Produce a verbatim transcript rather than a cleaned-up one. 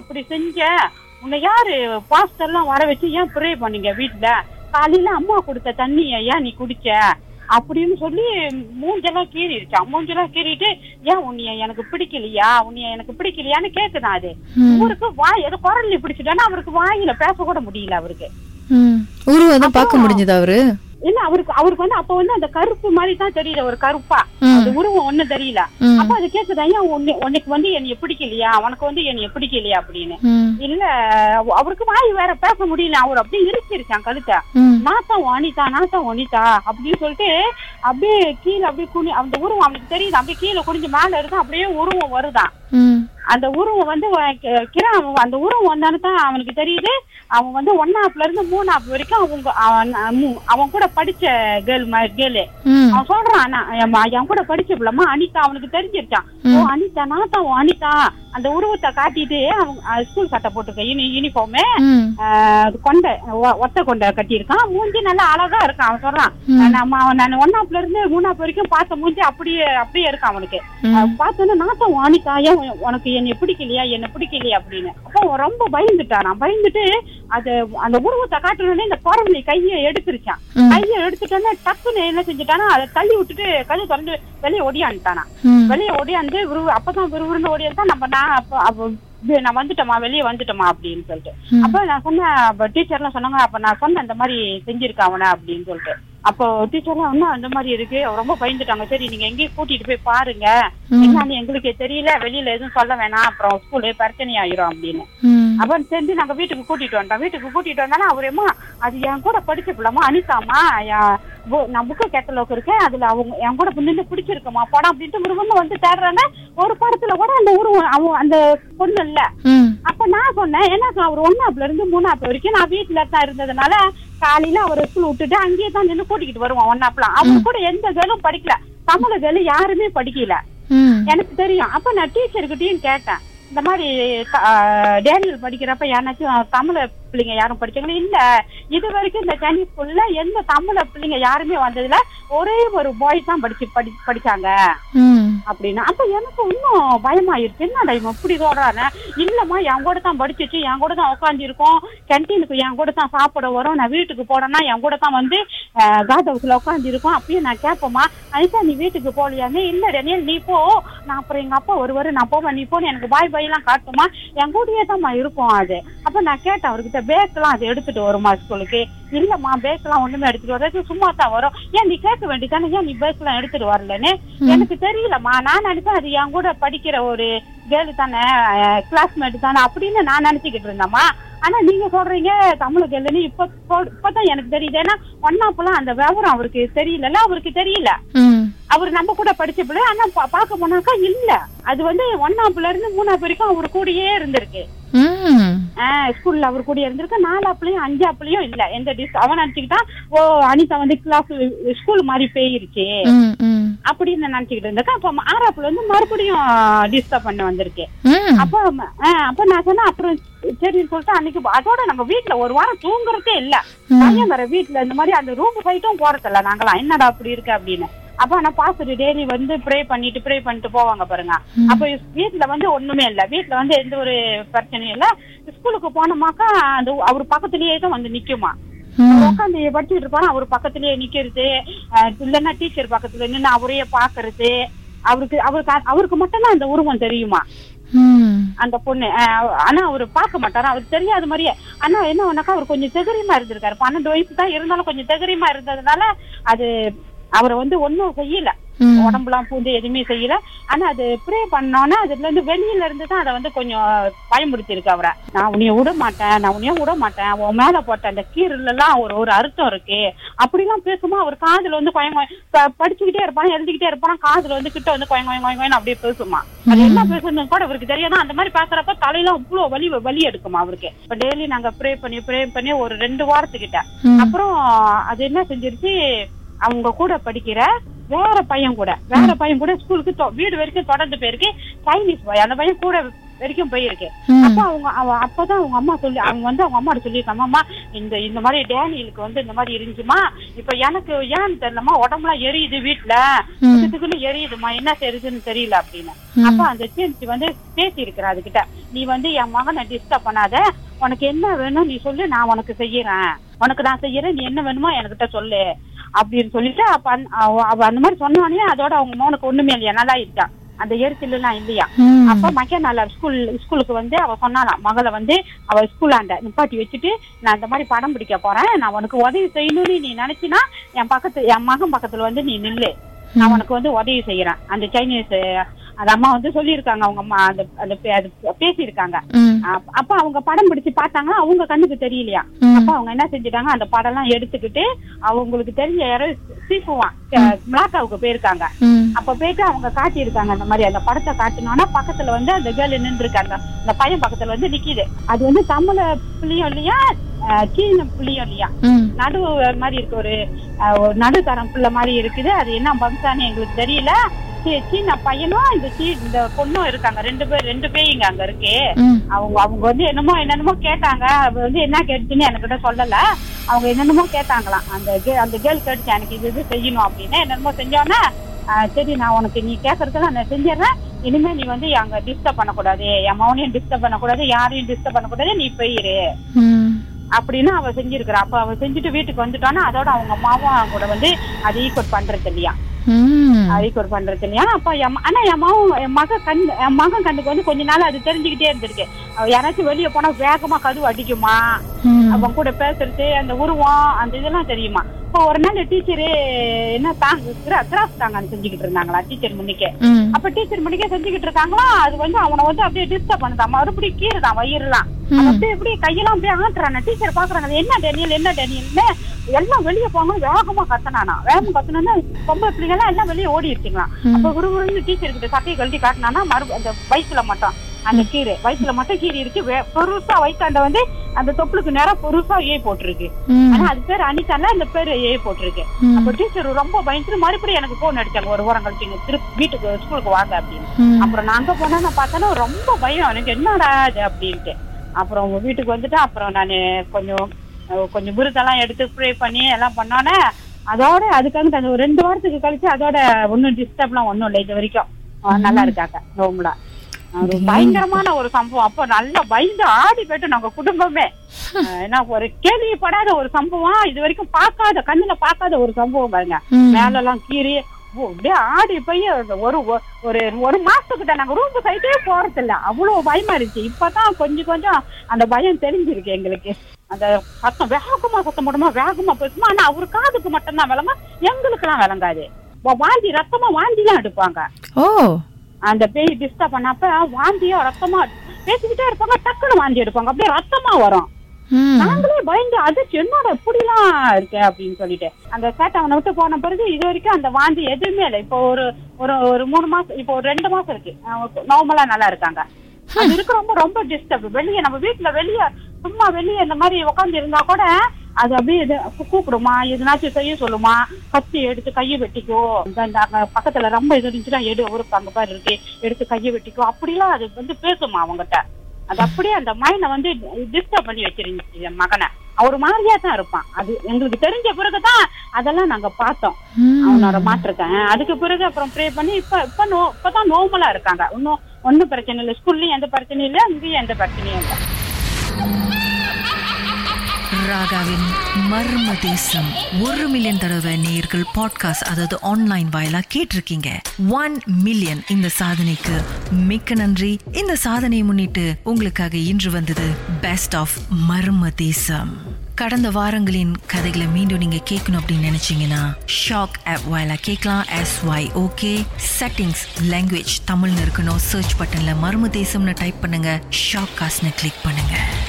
அப்படி செஞ்ச உன்னை யாரு பாஸ்டர் எல்லாம் வர வச்சு ஏன் ப்ரே பண்ணீங்க, வீட்டுல காலையில அம்மா கொடுத்த தண்ணிய ஏன் நீ குடிச்ச அப்படின்னு சொல்லி மூஞ்செல்லாம் கீறிடுச்சா. மூஞ்செல்லாம் கீறிட்டு ஏன் உன்னைய எனக்கு பிடிக்கலையா உன்னைய எனக்கு பிடிக்கலையான்னு கேக்குதான். அது அவருக்கு வாய் ஏதோ குரல் பிடிச்சிட்டானா அவருக்கு வாயில பேச கூட முடியல. அவருக்கு பார்க்க முடிஞ்சது அவரு இல்ல அவருக்கு அவருக்கு வந்து அப்ப வந்து அந்த கருப்பு மாதிரி தான் தெரியல, ஒரு கருப்பா அது உருவம் ஒண்ணு தெரியல. அப்ப அது கேக்குதான் ஏன் உனக்கு வந்து என்னைய பிடிக்கலையா, உனக்கு வந்து என்னைய பிடிக்கலையா அப்படின்னு. இல்ல அவருக்கு வாய் வேற பேச முடியல. அவர் அப்படியே இருக்கிருச்சான் கழுத்தை, நாத்தான் அனிதா நாத்தான் அனிதா அப்படின்னு சொல்லிட்டு அப்படியே கீழே அப்படியே குனி அந்த உருவம் அவனுக்கு தெரியுது. அப்படியே கீழே குனிஞ்சு மேல இருந்தா அப்படியே உருவம் வருதான். அந்த உருவம் வந்து கிரா அந்த உருவம் வந்தானு தான் அவனுக்கு தெரியுது. அவன் வந்து ஒன்னாப்ல இருந்து மூணாப் வரைக்கும் அவங்க அவன் கூட படிச்ச கேர்ள் கேளு அவன் சொல்றான் என் கூட படிச்ச பிள்ளைமா அனிதா அவனுக்கு தெரிஞ்சிருச்சான். ஓ அனிதா நான் தான் அனிதா. அந்த உருவத்தை காட்டிட்டு அவங்க ஸ்கூல் சட்டை போட்டிருக்க யூனி யூனிஃபார்மு கொண்டை ஒத்த கொண்டை கட்டியிருக்கான். மூஞ்சி நல்லா அழகா இருக்கான். அவன் சொல்றான் நம்ம நான் ஒன்னாப்ல இருந்து மூணாப் வரைக்கும் பார்த்த மூஞ்சி அப்படியே அப்படியே இருக்கான். அவனுக்கு பார்த்தோன்னா நான் தான் அனிதா உனக்கு என்னை பிடிக்கலையா என்ன பிடிக்கலையா அப்படின்னு. அப்போ ரொம்ப பயந்துட்டான். நான் பயந்துட்டு அது அந்த உருவத்தை காட்டுறோடனே இந்த குரம்பி கையை எடுத்துருச்சான். கையை எடுத்துட்டோன்னா டக்குன்னு என்ன செஞ்சுட்டானா அதை தள்ளி விட்டுட்டு கதை திறந்து வெளியே ஒடியான்ட்டானா. வெளியே ஒடியாந்து விரு அப்பதான் விறுவிறுன்னு ஓடியாந்தான். நம்ம நான் நான் வந்துட்டோமா வெளியே வந்துட்டோமா அப்படின்னு சொல்லிட்டு அப்ப நான் சொன்னேன் டீச்சர் எல்லாம் சொன்னாங்க. அப்ப நான் சொன்னேன் இந்த மாதிரி செஞ்சிருக்கேன் அவனை அப்படின்னு சொல்லிட்டு. அப்போ டீச்சர்லாம் ஒன்னும் அந்த மாதிரி இருக்கு ரொம்ப பயந்துட்டாங்க. சரி நீங்க எங்கேயும் கூட்டிட்டு போய் பாருங்க என்னன்னு எங்களுக்கே தெரியல, வெளியில எதுவும் சொல்ல வேணாம் அப்புறம் ஸ்கூலு பிரச்சனை ஆயிரும் அப்படின்னு. அப்ப தெரிஞ்சு நாங்க வீட்டுக்கு கூட்டிட்டு வந்தோம். வீட்டுக்கு கூட்டிட்டு வந்தோம்னா அவரேமா அது என் கூட படிச்ச பிள்ளைமா அனிதாமா நான் புக்கு கேட்டலோக்கு இருக்கேன் அதுல அவங்க என் கூட நின்று பிடிச்சிருக்குமா படம் அப்படின்ட்டு முருகன்னு வந்து தேடுறாங்க. ஒரு படத்துல கூட அந்த உருவம் அவன் அந்த பொண்ணு இல்ல. அப்ப நான் சொன்னேன் எனக்கு அவர் ஒன்னாப்புல இருந்து மூணாப்பு வரைக்கும் நான் வீட்டுல தான் இருந்ததுனால காலையில அவர் ஸ்கூல் விட்டுட்டு அங்கேயே தான் நின்று கூட்டிகிட்டு வருவான் ஒன்னாப்புலாம். அவங்க கூட எந்த கேளும் படிக்கல, தமிழ் கேளு யாருமே படிக்கல எனக்கு தெரியும். அப்ப நான் டீச்சர்கிட்டையும் கேட்டேன் இந்த மாதிரி டேனியல் படிக்கிறப்ப யாராச்சும் தமிழ பிள்ளைங்க யாரும் படிச்சாங்கன்னா இல்ல இது வரைக்கும் இந்த சைனீஸ் ஸ்கூல்ல எந்த தமிழ பிள்ளைங்க யாருமே வந்ததுல ஒரே ஒரு பாய்ஸ் தான் படிச்சு படி படிச்சாங்க அப்படின்னா. அப்ப எனக்கு இன்னும் பயமாயிருச்சு. என்ன டைம் இப்படி சொல்றாங்க இல்லம்மா என் கூட தான் படிச்சிச்சு என் கூட தான் உட்காந்துருக்கோம், கேன்டீனுக்கு என் கூட தான் சாப்பிட வரும், நான் வீட்டுக்கு போனேன்னா என் கூட தான் வந்து கார்ட் ஹவுஸ்ல உட்காந்துருக்கோம். அப்பயும் நான் கேட்போமா அனிதா நீ வீட்டுக்கு போலியாமே, இல்ல டேனியல் நீ போ நான் அப்புறம் எங்க அப்பா ஒருவரு நான் போவேன் நீ போன்னு எனக்கு பாய் பாய் எல்லாம் காட்டுமா என் கூடயே தான் இருக்கும் அது. அப்ப நான் கேட்டேன் அவர்கிட்ட பேக் எல்லாம் அது எடுத்துட்டு வருமா ஸ்கூலுக்கு, இல்லம்மா பேக் எல்லாம் ஒண்ணுமே எடுத்துட்டு வர சும்மா தான் வரும், ஏன் நீ கேட்க வேண்டியதானே ஏன் நீ பேக் எல்லாம் எடுத்துட்டு வரலன்னு. எனக்கு தெரியலம்மா நான் நினைச்சேன் அது என் கூட படிக்கிற ஒரு கேர்ளு தானே கிளாஸ்மேட் தானே அப்படின்னு நான் நினைச்சுக்கிட்டு இருந்தேம்மா. ஆனா நீங்க சொல்றீங்க தமிழ் கேள்வி இப்ப இப்பதான் எனக்கு தெரியுது. ஏன்னா ஒன்னாப்பெல்லாம் அந்த விவரம் அவருக்கு தெரியல, அவருக்கு தெரியல அவரு நம்ம கூட படிச்ச பிள்ளை. ஆனா பாக்க போனாக்கா இல்ல அது வந்து ஒன்னாப்புல இருந்து மூணாப்பு வரைக்கும் அவரு கூடயே இருந்திருக்கு, ஸ்கூல்ல அவரு கூடயே இருந்திருக்கு. நாலாப்புலயும் அஞ்சாப்புலயும் இல்ல எந்த டிஸ் அவன் நினைச்சுக்கிட்டான் ஓ அனிதா வந்து கிளாஸ் ஸ்கூல் மாதிரி போயிருச்சு அப்படின்னு நினைச்சுக்கிட்டு இருந்திருக்கேன். அப்ப ஆறாப்புல வந்து மறுபடியும் டிஸ்டர்ப் பண்ண வந்திருக்கேன். அப்ப அப்ப நான் சொன்னேன் அப்புறம் சரின்னு சொல்லிட்டு அன்னைக்கு அதோட நாங்க வீட்டுல ஒரு வாரம் தூங்குறதே இல்ல. பையன் வர வீட்டுல இந்த மாதிரி அந்த ரூம் போயிட்டும் போறதில்ல நாங்களாம். என்னடா அப்படி இருக்கு அப்படின்னு. அப்ப ஆனா பாஸ்டர் டெய்லி வந்து ப்ரே பண்ணிட்டு ப்ரே பண்ணிட்டு போவாங்க பாருங்க. அப்ப வீட்டுல வந்து ஒண்ணுமே இல்ல, வீட்டுல வந்து எந்த ஒரு பிரச்சனையும் இல்ல. ஸ்கூலுக்கு போனோமாக்கா அந்த அவர் பக்கத்திலேயே தான் வந்து நிக்குமா, உட்காந்து படிச்சுட்டு இருப்பானா அவர் பக்கத்திலேயே நிக்கிறது இல்லைன்னா டீச்சர் பக்கத்துல நின்று அவரையே பாக்குறது. அவருக்கு அவருக்கு அவருக்கு மட்டும்தான் அந்த உருவம் தெரியுமா அந்த பொண்ணு. ஆனா அவரு பாக்க மாட்டாரா, அவருக்கு தெரியாத மாதிரியே. ஆனா என்ன ஒன்னாக்கா அவர் கொஞ்சம் தெகரியமா இருந்திருக்காரு, பன்னெண்டு வயசு தான் இருந்தாலும் கொஞ்சம் தெகரியமா இருந்ததுனால அது அவரை வந்து ஒன்னும் செய்யல, உடம்புலாம் பூந்து எதுவுமே செய்யல. ஆனா அது ப்ரே பண்ணோன்னா அதுல இருந்து வெளியில இருந்துதான் அதை வந்து கொஞ்சம் பயமுறுத்தி இருக்கு அவரை. நான் உன்னைய விட மாட்டேன் நான் உன்னைய விட மாட்டேன் உன் மேல போட்டேன் அந்த கீரல் எல்லாம் ஒரு ஒரு அர்த்தம் இருக்கு அப்படிலாம் பேசுமா. அவர் காதுல வந்து கொயங்க படிச்சுக்கிட்டே இருப்பான் எழுதிக்கிட்டே இருப்பான் காதுல வந்து கிட்ட வந்து கொயங்க கொயங்க கொயங்கன்னு அப்படியே பேசுமா. அது என்ன பேசுறது கூட அவருக்கு தெரியாதான். அந்த மாதிரி பேசுறப்ப தலையில அவ்வளவு வலி வலி எடுக்குமா அவருக்கு. இப்ப டெய்லி நாங்க ப்ரே பண்ணி ப்ரே பண்ணி ஒரு ரெண்டு வாரத்துக்கிட்ட அப்புறம் அது என்ன செஞ்சிருச்சு அவங்க கூட படிக்கிற வேற பையன் கூட வேற பையன் கூட ஸ்கூலுக்கு வீடு வரைக்கும் தொடர்ந்து போயிருக்கு. சைனீஸ் பாய் அந்த பையன் கூட வரைக்கும் போயிருக்கு. அப்போ அவங்க அப்பதான் அவங்க அம்மா சொல்லி அவங்க வந்து அவங்க அம்மாட்ட சொல்லியிருக்காங்க, அம்மா இந்த இந்த மாதிரி டேனியலுக்கு வந்து இந்த மாதிரி இருந்துச்சுமா, இப்ப எனக்கு ஏன்னு தெரியலமா, உடம்புலாம் எரியுது, வீட்டுல இதுக்குன்னு எரியுதுமா, என்ன தெரியுதுன்னு தெரியல அப்படின்னு. அப்ப அந்த சேஞ்சி வந்து பேசி இருக்கிற அதுகிட்ட, நீ வந்து என் மகனை டிஸ்டர்ப் பண்ணாத, உனக்கு என்ன வேணும் நீ சொல்லு, நான் உனக்கு செய்யறேன், உனக்கு நான் செய்யறேன், நீ என்ன வேணுமோ எனக்கிட்ட சொல்லு அப்படின்னு சொல்லிட்டு அப்ப அந்த மாதிரி சொன்னானே அதோட அவங்க மகனுக்கு ஒண்ணுமே இல்லையா, நல்லா இருக்கான், அந்த எரிச்சல் எல்லாம் இல்லையா. அப்ப மக்கள் ஸ்கூல் ஸ்கூலுக்கு வந்து அவ சொன்னாலாம், மகளை வந்து அவ ஸ்கூலாண்ட நிப்பாட்டி வச்சுட்டு நான் இந்த மாதிரி படம் பிடிக்க போறேன், நான் உனக்கு உதவி செய்யணும்னு நீ நினைச்சினா என் பக்கத்து என் மகன் பக்கத்துல வந்து நீ நில்லு, நான் உனக்கு வந்து உதவி செய்யறேன். அந்த சைனீஸ் அந்த அம்மா வந்து சொல்லியிருக்காங்க, அவங்க அம்மா அந்த அந்த பேசியிருக்காங்க. அப்ப அவங்க படம் பிடிச்சு பார்த்தாங்கன்னா அவங்க கண்ணுக்கு தெரியலையா. அப்ப அவங்க என்ன செஞ்சுட்டாங்க, அந்த படம் எல்லாம் எடுத்துக்கிட்டு அவங்களுக்கு தெரிஞ்ச யாரோ சீஃபுவான் மிளாக்காவுக்கு போயிருக்காங்க. அப்ப போயிட்டு அவங்க காட்டியிருக்காங்க அந்த மாதிரி அந்த படத்தை காட்டினோன்னா பக்கத்துல வந்து அந்த கேர்ள் நின்றுருக்காங்க, அந்த பையன் பக்கத்துல வந்து நிக்குது. அது வந்து தமிழ புள்ளியும் இல்லையா, சீன புள்ளியும் இல்லையா, நடு மாதிரி இருக்கு, ஒரு நடுத்தரம் புள்ள மாதிரி இருக்குது. அது என்ன பம்சான்னு எங்களுக்கு தெரியல. சீனா பையனும் இந்த சீ இந்த பொண்ணும் இருக்காங்க, ரெண்டு பேர் ரெண்டு பேயிங்க அங்க இருக்கு. அவங்க அவங்க வந்து என்னமோ என்னென்னமோ கேட்டாங்க, அது வந்து என்ன கேட்டுச்சுன்னு எனக்கிட்ட சொல்லல, அவங்க என்னென்னமோ கேட்டாங்களாம். அந்த அந்த கேர்ள் கேட்டுச்சு, எனக்கு இது இது செய்யணும் அப்படின்னு. என்னென்னமோ செஞ்சோன்னா சரி நான் உனக்கு நீ கேட்கறதுல நான் செஞ்சிடறேன், இனிமே நீ வந்து அங்க டிஸ்டர்ப் பண்ணக்கூடாது, என் மவனையும் டிஸ்டர்ப் பண்ணக்கூடாது, யாரையும் டிஸ்டர்ப் பண்ணக்கூடாது, நீ போயிரு அப்படின்னு அவ செஞ்சிருக்கிறா. அப்ப அவ செஞ்சுட்டு வீட்டுக்கு வந்துட்டானா அதோட அவங்க மாவும் கூட வந்து அது ஈக்குவல் பண்றது இல்லையா, ஈக்குவல் பண்றது இல்லையா. அப்ப ஆனா என் மாவும் என் மக கண் என் மகன் கண்ணுக்கு வந்து கொஞ்ச நாள் அது தெரிஞ்சுக்கிட்டே இருந்திருக்கு. அவ யாராச்சும் வெளியே போனா வேகமா கதவு அடிக்குமா, அவன் கூட பேசுறது அந்த உருவம் அந்த இதெல்லாம் தெரியுமா. இப்போ ஒரு நாள் டீச்சரு என்ன தாங்க கிராஸ் தாங்கன்னு செஞ்சுக்கிட்டு இருந்தாங்களா டீச்சர் முன்னிக்கே. அப்ப டீச்சர் முன்னிக்கே செஞ்சுக்கிட்டு இருக்காங்களா, அது வந்து அவனை வந்து அப்படியே டிஸ்டர்ப் பண்ணுதான், மறுபடியும் கீறுதான் வயிறுலாம், அப்படியே இப்படி கையெல்லாம் அப்படியே ஆட்டுறான. டீச்சர் பாக்குறாங்க, என்ன டேனியல் என்ன டேனியல்னு எல்லாம் வெளியே போங்க வேகமா கத்தனானா, வேகமா கத்தனா ரொம்ப பிள்ளைங்கலாம் எல்லாம் வெளியே ஓடி இருக்கீங்களா. அப்ப குருகுரு டீச்சர் கிட்ட சட்டையை கழட்டி காட்டினானா மறு அந்த வயிற்றுல மட்டும் அந்த கீரை வயிற்றுல மட்டும் கீரை இருக்கு, பெருசா வயிற்றாண்ட வந்து அந்த தொப்புளுக்கு நேரம் பெருசா ஏ போட்டிருக்கு. ஆனா அது பேர் அனிதால இந்த பேர் ஏ போட்டிருக்கு. அப்ப டீச்சர் ரொம்ப பயந்துட்டு மறுபடியும் எனக்கு போன் அடிச்சாங்க, ஒரு வாரம் கழிச்சு திருப்பி வீட்டுக்கு ஸ்கூலுக்கு வாங்க அப்படின்னு. அப்புறம் நான் அங்க போனா நான் பார்த்தேன்னா ரொம்ப பயம் எனக்கு, என்னடா அது அப்படின்ட்டு. அப்புறம் உங்க வீட்டுக்கு வந்துட்டு அப்புறம் நானு கொஞ்சம் கொஞ்சம் விருதெல்லாம் எடுத்து ப்ரே பண்ணி எல்லாம் பண்ணோன்னே அதோட அதுக்காக ஒரு ரெண்டு வாரத்துக்கு கழிச்சு அதோட ஒன்னும் டிஸ்டர்ப்லாம் ஒன்னும் இல்லை, இது வரைக்கும் நல்லா இருக்காங்க ரோம்ல. ஒரு பயங்கரமான ஒரு சம்பவம், அப்ப நல்லா பயந்து ஆடி போயிட்டு நாங்க குடும்பமே, ஏன்னா ஒரு கேள்விப்படாத ஒரு சம்பவம், இது வரைக்கும் பாக்காத கண்ணுல பாக்காத ஒரு சம்பவம் பாருங்க. மேல எல்லாம் கீறி அப்படியே ஆடி போய் ஒரு ஒரு ஒரு மாசத்துக்கிட்ட நாங்க ரூம் சைட்டே போறது இல்ல, அவ்வளவு பயமா இருந்துச்சு. இப்பதான் கொஞ்சம் கொஞ்சம் அந்த பயம் தெரிஞ்சிருக்கு எங்களுக்கு. அந்த சத்தம் வேகமா சத்தம் போடுமா வேகமா போயிடுமா, ஆனா அவரு காதுக்கு மட்டும்தான் விளங்கும், எங்களுக்கு எல்லாம் விளங்காது. வாந்தி ரத்தமா வாந்தி எல்லாம் எடுப்பாங்க, அந்த பேய் டிஸ்டர்ப் பண்ணப்ப வாந்தியா ரத்தமா பேசிக்கிட்டே இருப்பாங்க, டக்குன்னு வாந்தி எடுப்பாங்க, அப்படியே ரத்தமா வரும். நாங்களே பயந்து அது என்னோட எப்படிலாம் இருக்கு அப்படின்னு சொல்லிட்டு அந்த சேட்டை அவனை விட்டு போன பிறகு இது வரைக்கும் அந்த வாந்தி எதுவுமே இல்லை. இப்போ ஒரு ஒரு மூணு மாசம் இப்போ ஒரு ரெண்டு மாசம் இருக்கு நார்மலா நல்லா இருக்காங்க. அது இருக்கிறவங்க ரொம்ப டிஸ்டர்ப், வெளியே நம்ம வீட்டுல வெளியே சும்மா வெளியே இந்த மாதிரி உட்காந்து இருந்தா கூட அது அப்படியே இது கூப்பிடுமா, எதுனாச்சும் செய்ய சொல்லுமா, கத்தி எடுத்து கையை வெட்டிக்கோ, பக்கத்துல ரொம்ப இது இருந்துச்சுன்னா எடு ஒரு அங்க பாரு இருக்கு எடுத்து கையை வெட்டிக்கோ அப்படிலாம் அது வந்து பேசுமா அவங்ககிட்ட. அது அப்படியே அந்த மைனை வந்து டிஸ்டர்ப் பண்ணி வச்சிருந்துச்சு என் மகனை, அவரு மாதிரியா தான் இருப்பான். அது எங்களுக்கு தெரிஞ்ச பிறகுதான் அதெல்லாம் நாங்க பார்த்தோம் அவனோட மாற்றிருக்கேன். அதுக்கு பிறகு அப்புறம் ப்ரே பண்ணி இப்ப இப்ப நோ இப்பதான் நார்மலா இருக்காங்க, ஒன்னும் ஒன்னும் பிரச்சனை இல்லை, ஸ்கூல்லயும் எந்த பிரச்சனையும் இல்லை, இங்கேயும் எந்த பிரச்சனையும் இல்லை. ராகாவின் மர்ம தேசம் ஒரு மில்லியன் தடவை நேயர்கள் பாட்காஸ்ட் அதாவது ஆன்லைன் வாயிலா கேட்டிருக்கீங்க. ஒன் மில்லியன் இந்த சாதனைக்கு மிக்க நன்றி. இந்த சாதனையை முன்னிட்டு உங்களுக்காக இன்று வந்தது பெஸ்ட் ஆஃப் மர்ம தேசம். கடந்த வாரங்களின் கதைகளை மீண்டும் நீங்க கேட்கணும் அப்படின்னு நினைச்சீங்கன்னா ஷாக் ஆப் வாயிலா கேட்கலாம். S Y okay settings language தமிழ்னு இருக்கணும், சர்ச் பட்டன்ல மர்ம தேசம்னு டைப் பண்ணுங்க, ஷாக் காஸ்ட்னு கிளிக் பண்ணுங்க.